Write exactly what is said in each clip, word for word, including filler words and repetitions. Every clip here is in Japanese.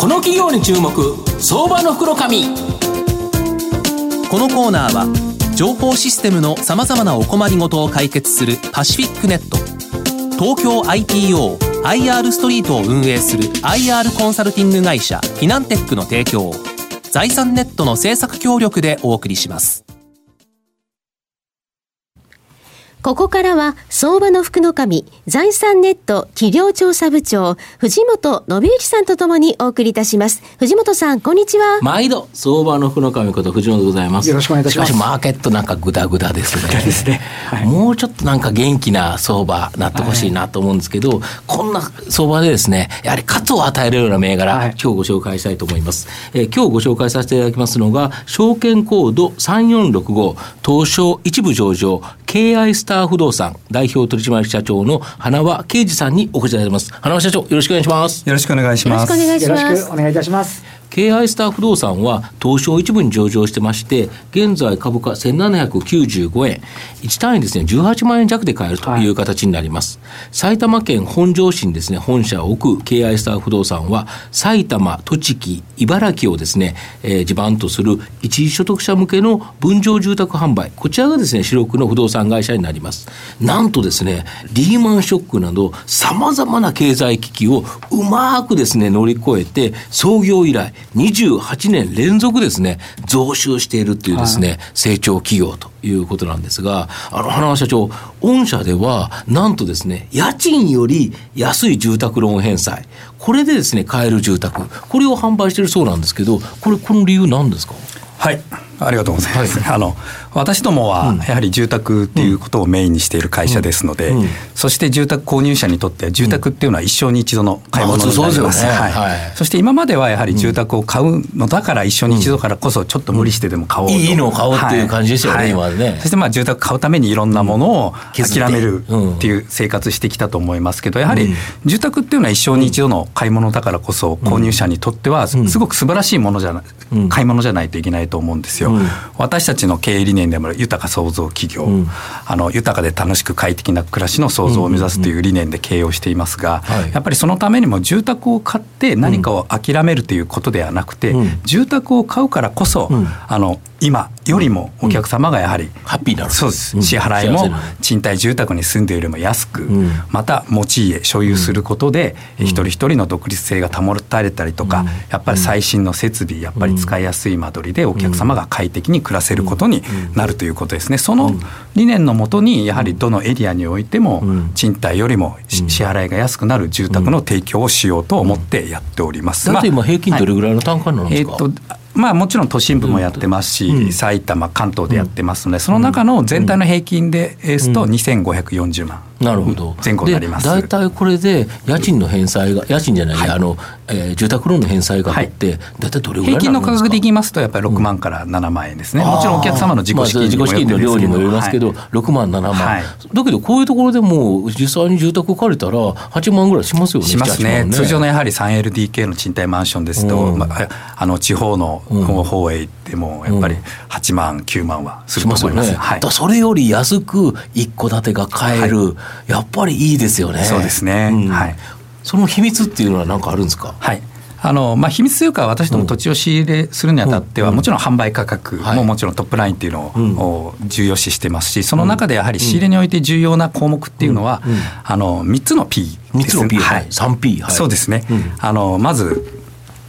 この企業に注目、相場の袋紙。このコーナーは情報システムのさまざまなお困りごとを解決するパシフィックネット、東京 アイピーオー アイアール ストリートを運営する アイアール コンサルティング会社フィナンテックの提供を財産ネットの制作協力でお送りします。ここからは相場の福の神、財産ネット企業調査部長藤本信之さんとともにお送りいたします。藤本さん、こんにちは。毎度相場の福の神こと藤本でございます。よろしくお願いいたします。しかしマーケットなんかグダグダですね。グダですね、はい、もうちょっとなんか元気な相場なってほしいなと思うんですけど、はい、こんな相場でですね、やはり活を与えるような銘柄、はい、今日ご紹介したいと思います。えー、今日ご紹介させていただきますのが証券コードさんよんろくご東証一部上場ケイアイスター不動産代表取締役社長の花輪圭司さんにお越しいただいています。花輪社長、よろしくお願いします。よろしくお願いします。よろしくお願いいたします。ケイアイスター不動産は東証一部に上場してまして、現在株価せんななひゃくきゅうじゅうごえん、いち単位ですねじゅうはちまん円弱で買えるという形になります。はい、埼玉県本庄市にですね本社を置くケイアイスター不動産は埼玉、栃木、茨城をですね、えー、地盤とする一時所得者向けの分譲住宅販売、こちらがですね主力の不動産会社になります。なんとですねリーマンショックなどさまざまな経済危機をうまくですね乗り越えて創業以来にじゅうはちねん連続ですね増収しているというですね、はい、成長企業ということなんですが、あの花輪社長、御社ではなんとですね家賃より安い住宅ローン返済、これでですね買える住宅、これを販売しているそうなんですけど、これこの理由なんですか？はい、ありがとうございます。はい、あの私どもはやはり住宅っていうことをメインにしている会社ですので、うんうんうん、そして住宅購入者にとっては住宅っていうのは一生に一度の買い物になります。そして今まではやはり住宅を買うのだから一生に一度からこそちょっと無理してでも買おうと、うん、いいのを買おうっていう感じでしたよね。はい、今はね、そしてまあ住宅買うためにいろんなものを諦めるっていう生活してきたと思いますけど、やはり住宅っていうのは一生に一度の買い物だからこそ購入者にとってはすごく素晴らしいものじゃない、うん、買い物じゃないといけないと思うんですよ。うん、私たちの経営理念でもある豊か創造企業、うん、あの豊かで楽しく快適な暮らしの創造を目指すという理念で経営をしていますが、うんうんうん、やっぱりそのためにも住宅を買って何かを諦めるということではなくて、うん、住宅を買うからこそ、うん、あの今よりもお客様がやはり、うん、ハッピーなる、そうです、うん、支払いも賃貸住宅に住んでいるよりも安く、うん、また持ち家所有することで、うん、一人一人の独立性が保たれたりとか、うん、やっぱり最新の設備、やっぱり使いやすい間取りでお客様が快適に暮らせることになるということですね。その理念のもとにやはりどのエリアにおいても賃貸よりも支払いが安くなる住宅の提供をしようと思ってやっております。だって今平均どれぐらいの単価なんですか？はい、えーっとまあ、もちろん都心部もやってますし、埼玉、関東でやってますので、その中の全体の平均ですとにせんごひゃくよんじゅうまん前後になります。なるほど。で、大体これで家賃の返済が、家賃じゃない、はい、あのえー、住宅ローンの返済額って大体どれぐらいなんですか？平均の価格でいきますとやっぱりろくまんからななまんえんですね。うん、もちろんお客様の自己資金にもよってですけど、ますけど、はい、ろくまんななまん、はい、だけどこういうところでも実際に住宅を借りたらはちまんぐらいしますよね。しますね。通常のやはり スリーエルディーケー の賃貸マンションですと、うん、まあ、あの地方の方へ行ってもやっぱりはちまんきゅうまんはすると思います。うん、しますよね。はい、だそれより安くいっこ建てが買える、はい、やっぱりいいですよね。そうですね。うん、はい、その秘密っていうのは何かあるんですか？はい、あのまあ、秘密というか私ども土地を仕入れするにあたってはもちろん販売価格ももちろんトップラインっていうのを重要視してますし、その中でやはり仕入れにおいて重要な項目っていうのはあのみっつの P ですね。みっつの P、はい、スリーピー、はい、そうですね。うん、あのまず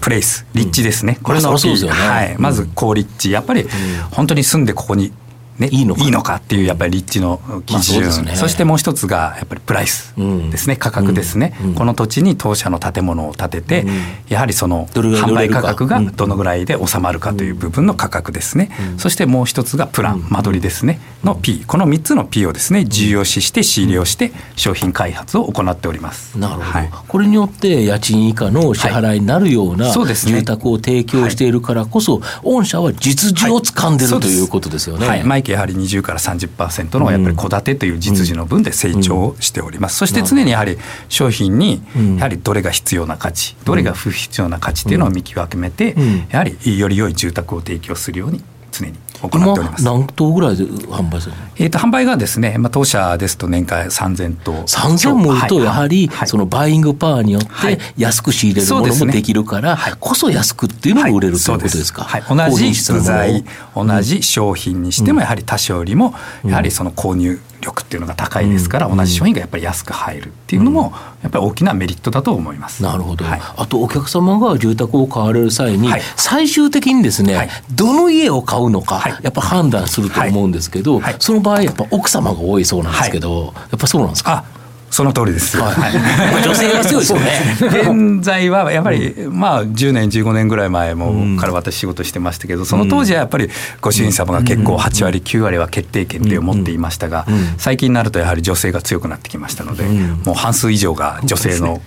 プレイス、立地ですね。これの P、はい、まず高立地、やっぱり本当に住んでここにね、いいのか、いいのかっていうやっぱり立地の基準、まあ そ, ね、そしてもう一つがやっぱりプライスですね、うん、価格ですね。うん、この土地に当社の建物を建てて、うん、やはりその販売価格がどのぐらいで収まるかという部分の価格ですね。うん、そしてもう一つがプラン、うん、間取りですねの P、このみっつの P をですね重要視して仕入れをして商品開発を行っております。なるほど。はい、これによって家賃以下の支払いになるような、はい、そうですね、住宅を提供しているからこそ、はい、御社は実需を掴んでる、はい、ということですよね。はい、毎やはりにじゅうからさんじゅっパーセント のやっぱり戸建てという実需の分で成長しております。そして常にやはり商品にやはりどれが必要な価値、どれが不必要な価値というのを見極めて、やはりより良い住宅を提供するように常に行っております。まあ、何棟ぐらいで販売するの？えー、と販売がですね、まあ、当社ですと年間さんぜんとう。さんぜんも売るとやはり、はいはい、そのバイイングパワーによって安く仕入れるものもできるから、はいね、こそ安くっていうのも売れる、はい、ということですか。はい、同じ質材同じ商品にしてもやはり他社よりもやはりその購入力っていうのが高いですから、うん、同じ商品がやっぱり安く入るっていうのもやっぱり大きなメリットだと思います。なるほど、はい、あとお客様が住宅を買われる際に、はい、最終的にですね、はい、どの家を買うのか、はい、やっぱ判断すると思うんですけど、はいはい、その場合やっぱ奥様が多いそうなんですけど、はい、やっぱそうなんですか？あ、その通りです、はい、女性が強いですよね。現在はやっぱり、うんまあ、じゅうねんじゅうごねんぐらい前もから私仕事してましたけど、その当時はやっぱりご主人様が結構はち割きゅう割は決定権を持っていましたが、最近になるとやはり女性が強くなってきましたので、もう半数以上が女性の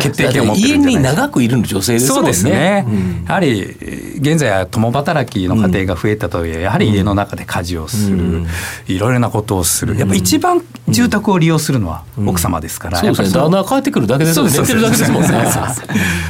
決定権を持ってるんじゃないですか。家に長くいるの女性ですもんね。そうですね、うん、やはり現在は共働きの家庭が増えたとはいえ、やはり家の中で家事をする、うん、いろいろなことをする、やっぱ一番住宅を利用するのは奥様ですから、うんうん、そうですね、旦那が帰ってくるだけで寝てるだけですもんね。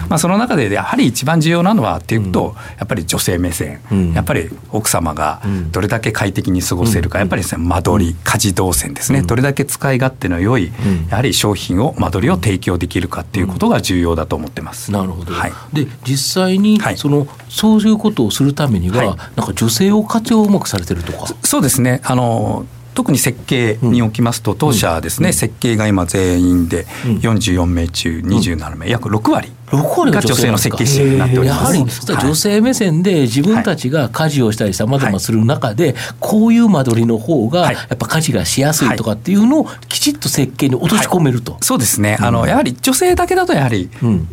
まあその中でやはり一番重要なのはっていうと、やっぱり女性目線、うん、やっぱり奥様がどれだけ快適に過ごせるか、やっぱりですね、間取り家事動線ですね、どれだけ使い勝手の良いやはり商品を間取りを提供できるかっていうことが重要だと思ってます。なるほど、はい、で実際にその、はい、そういうことをするためには、はい、なんか女性を活用をうまくされてるとか。そうですね、あの特に設計におきますと、うん、当社はですね、うん、設計が今全員でよんじゅうよんめい中にじゅうななめい、うん、約ろく割が女性の設計士になっております。やはり女性目線で自分たちが家事をしたりさまざまする中で、こういう間取りの方がやっぱ家事がしやすいとかっていうのをきちっと設計に落とし込めると、はいはい、そうですね、あのやはり女性だけだとやはり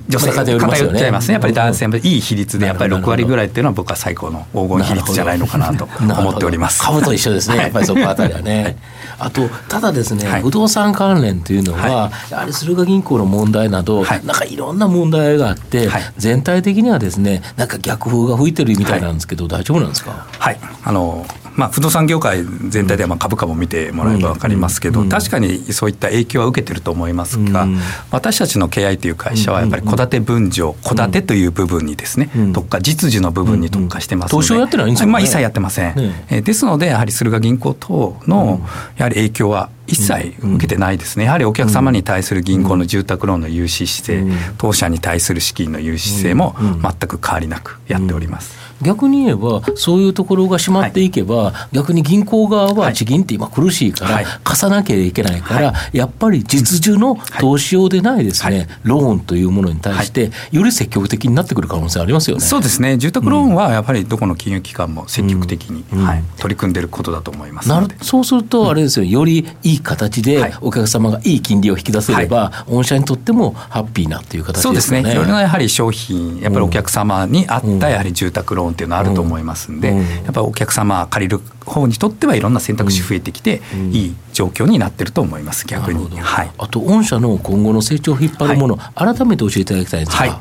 女性偏っちゃいますね。やっぱり男性もいい比率でやっぱりろく割ぐらいっていうのは僕は最高の黄金比率じゃないのかなと思っております。株と一緒ですね、やっぱりそこあたりはね、はい、あとただですね、はい、不動産関連というのは、はい、やはり駿河銀行の問題など、はい、なんかいろんな問題があって、はい、全体的にはですね、なんか逆風が吹いてるみたいなんですけど、はい、大丈夫なんですか？はい、あのまあ、不動産業界全体ではまあ株価も見てもらえば分かりますけど、うん、確かにそういった影響は受けてると思いますが、うん、私たちの ケイアイ という会社はやっぱり戸建て分譲、戸建てという部分にですね、うん、特化実需の部分に特化してますので、投資をやってないんですよね、まあ、一切やってません、ね、えですのでやはり駿河銀行等のやはり影響は一切受けてないですね。やはりお客様に対する銀行の住宅ローンの融資姿勢、うん、当社に対する資金の融資姿勢も全く変わりなくやっております。逆に言えばそういうところが閉まっていけば、はい、逆に銀行側は地銀って今苦しいから、はい、貸さなきゃいけないから、はい、やっぱり実需の投資用でないですね、はい、ローンというものに対してより積極的になってくる可能性ありますよね。そうですね、住宅ローンはやっぱりどこの金融機関も積極的に、うんはい、取り組んでることだと思いますので、なるそうするとあれですよ、よりいい形でお客様がいい金利を引き出せれば、はい、御社にとってもハッピーなという形ですよね。そうですね、いろいろなやはり商品、やっぱりお客様に合ったやはり住宅ローンというのはあると思いますので、うんうん、やっぱりお客様借りる方にとってはいろんな選択肢増えてきて、うんうん、いい状況になってると思います。逆に、はい、あと御社の今後の成長を引っ張るもの、はい、改めて教えていただきたいんですが、はい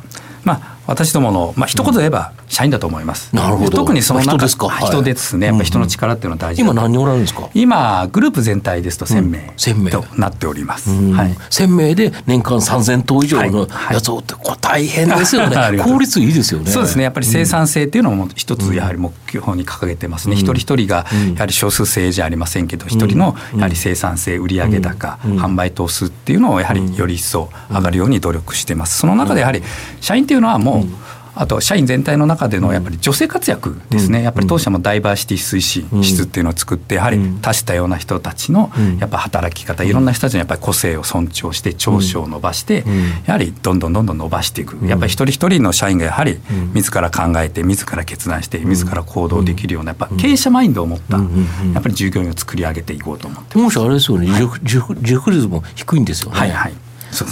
まあ私どもの、まあ、一言で言えば社員だと思います。なるほど。特にその中、まあ、人ですか、はい、人ですね。やっぱ人の力っていうのは大事だと、うんうん、今何人おられるんですか？今グループ全体ですとせんめいとなっております。うん、はい、せんめいで年間さんぜんとう以上のやつをって、はいはい、これ大変ですよね。効率いいですよね。そうですね。やっぱり生産性っていうのも一つやはり目標に掲げてますね。うん、一人一人がやはり少数制じゃありませんけど、うん、一人のやはり生産性、売上高、うん、販売頭数っていうのをやはりより一層上がるように努力してます。その中でやはり社員っていうのはもうあと社員全体の中でのやっぱり女性活躍ですね。やっぱり当社もダイバーシティ推進室っていうのを作って、やはり多種多様な人たちのやっぱ働き方、いろんな人たちのやっぱり個性を尊重して長所を伸ばして、やはりどんどんどんどん伸ばしていく、やっぱり一人一人の社員がやはり自ら考えて自ら決断して自ら行動できるようなやっぱ経営者マインドを持ったやっぱり従業員を作り上げていこうと思ってます。もしあれですよね、自給率も低いんですよね。はいはい、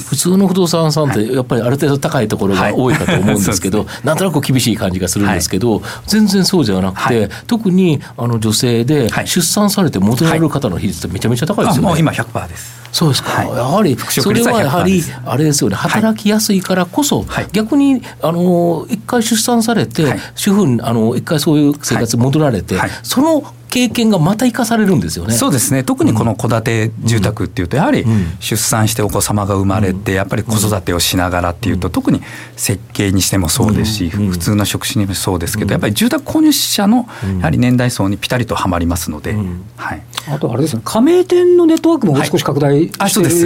普通の不動産さんってやっぱりある程度高いところが多いかと思うんですけど、はい、なんとなく厳しい感じがするんですけど、はい、全然そうじゃなくて、はい、特にあの女性で出産されて戻られる方の比率ってめちゃめちゃ高いですよね。はいはい、もう今 ひゃくパーセント です。そうですか、はい、やはりそれはやはりあれですよね、働きやすいからこそ、はい、逆にあの一回出産されて、はい、主婦あの一回そういう生活に戻られて、はい、その経験がまた生かされるんですよね。そうですね。特にこの戸建て住宅っていうとやはり出産してお子様が生まれてやっぱり子育てをしながらっていうと、特に設計にしてもそうですし普通の職種にもそうですけど、やっぱり住宅購入者のやはり年代層にピタリとはまりますので、はい、あとあれですね、加盟店のネットワークももう少し拡大して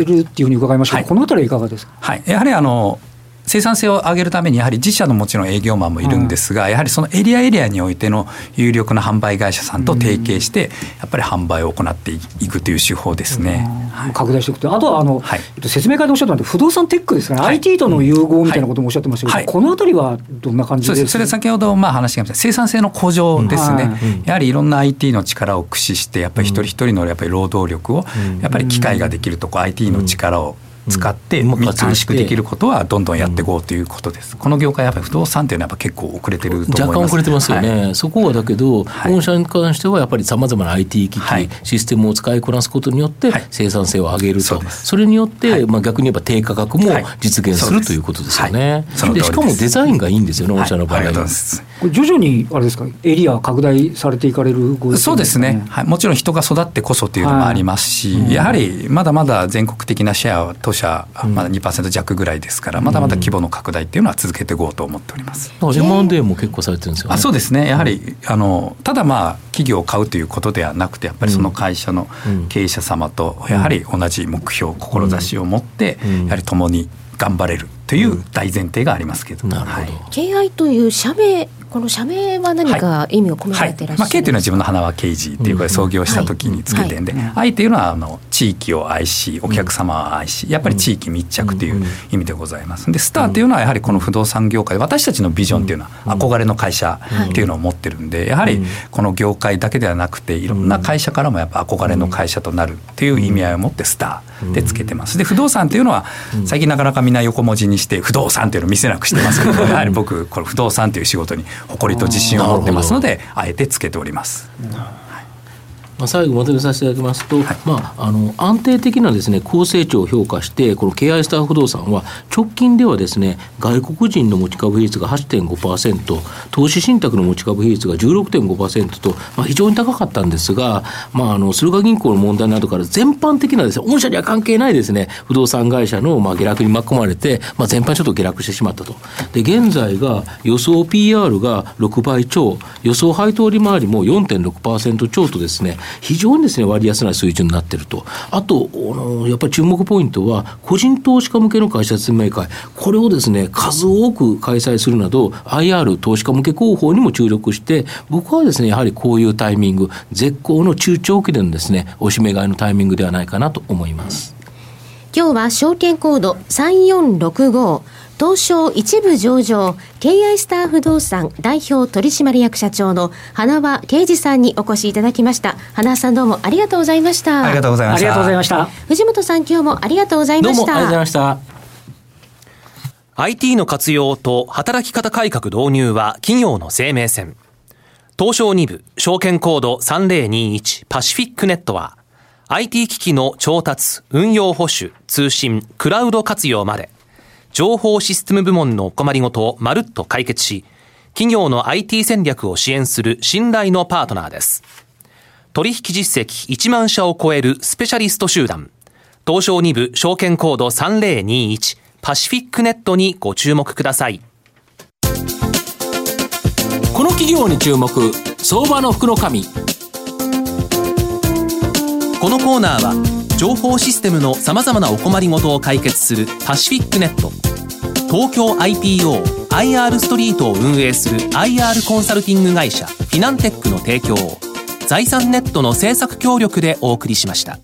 いるっていうふうに伺いましたが、はい、このあたりはいかがですか。はい、やはりあの生産性を上げるためにやはり自社のもちろん営業マンもいるんですが、やはりそのエリアエリアにおいての有力な販売会社さんと提携してやっぱり販売を行っていくという手法ですね。はい、拡大していくと。あとはあの、はい、説明会でおっしゃったので不動産テックですから、ね、はい、アイティー との融合みたいなこともおっしゃってましたけど、はいはい、このあたりはどんな感じですか。 そうです。それは先ほどまあ話がありました生産性の向上ですね。うん、はい、やはりいろんな アイティー の力を駆使してやっぱり一人一人のやっぱり労働力をやっぱり機械ができるとこ、うん、アイティー の力を使って短縮できることはどんどんやっていこうということです。この業界はやっぱり不動産というのはやっぱ結構遅れてると思います。若干遅れてますよね。はい、そこはだけど、はい、御社に関してはやっぱりさまざまな アイティー 機器、はい、システムを使いこなすことによって生産性を上げると、はい、そ, それによって、はい、まあ、逆に言えば低価格も実現する、はい、ということですよね。はい、でしかもデザインがいいんですよね、はい、御社の場合は。はい、これ徐々にあれですか、エリア拡大されていかれるご意見ですかね。そうですね、はい、もちろん人が育ってこそというのもありますし、はい、うん、やはりまだまだ全国的なシェアは社まだ にパーセント 弱ぐらいですから、まだまだ規模の拡大っていうのは続けていこうと思っております。うん、エムアンドエー も結構されてるんですよね。あ、そうですね。やはりあのただまあ企業を買うということではなくて、やっぱりその会社の経営者様とやはり同じ目標、志を持ってやはり共に頑張れるという大前提がありますけど、うん、なるほど。はい、ケイアイ という社名、この社名は何か意味を込められていらっしゃるんですか。はいはい、まあ、K というのは自分の花はケイジということで創業した時につけてんで、うん、はい、I というのはあの地域を愛し、お客様を愛し、やっぱり地域密着という意味でございます。でスターというのはやはりこの不動産業界、私たちのビジョンというのは憧れの会社というのを持ってるんで、やはりこの業界だけではなくていろんな会社からもやっぱ憧れの会社となるという意味合いを持ってスターでつけてます。で不動産というのは最近なかなかみんな横文字にして不動産というのを見せなくしてますけど、やはり僕この不動産という仕事に誇りと自信を持ってますので、あえてつけております。うん、はい、まあ、最後まとめさせていただきますと、はい、まあ、あの安定的なですね、高成長を評価してこの ケイアイ スター不動産は直近ではですね、外国人の持ち株比率が はちてんごパーセント、 投資信託の持ち株比率が じゅうろくてんごパーセント と、まあ、非常に高かったんですが、まあ、あの駿河銀行の問題などから全般的なですね、御社には関係ないですね、不動産会社のまあ下落に巻き込まれて、まあ、全般ちょっと下落してしまったと。で現在が予想 ピーアール がろくばいちょう、予想配当利回りも よんてんろくパーセント 超とですね、非常にですね割安な水準になっていると。あとやっぱり注目ポイントは個人投資家向けの会社説明会、これをですね数多く開催するなど アイアール 投資家向け広報にも注力して、僕はですねやはりこういうタイミング絶好の中長期でのですねおしめ買いのタイミングではないかなと思います。今日は証券コードさんよんろくご東証一部上場ケイアイスター不動産代表取締役社長の花輪圭司さんにお越しいただきました。花輪さんどうもありがとうございました。ありがとうございました。ありがとうございました。藤本さん今日もありがとうございました。どうもありがとうございました。アイティー の活用と働き方改革導入は企業の生命線。東証に部証券コードさんぜろにいちパシフィックネットは アイティー 機器の調達、運用保守、通信、クラウド活用まで情報システム部門のお困りごとをまるっと解決し、企業の アイティー 戦略を支援する信頼のパートナーです。取引実績いちまんしゃを超えるスペシャリスト集団、東証に部証券コードさんぜろにいちパシフィックネットにご注目ください。この企業に注目、相場の福の神。このコーナーは、情報システムのさまざまなお困りごとを解決するパシフィックネット、東京 アイピーオー アイアール ストリートを運営する アイアール コンサルティング会社フィナンテックの提供を、財産ネットの制作協力でお送りしました。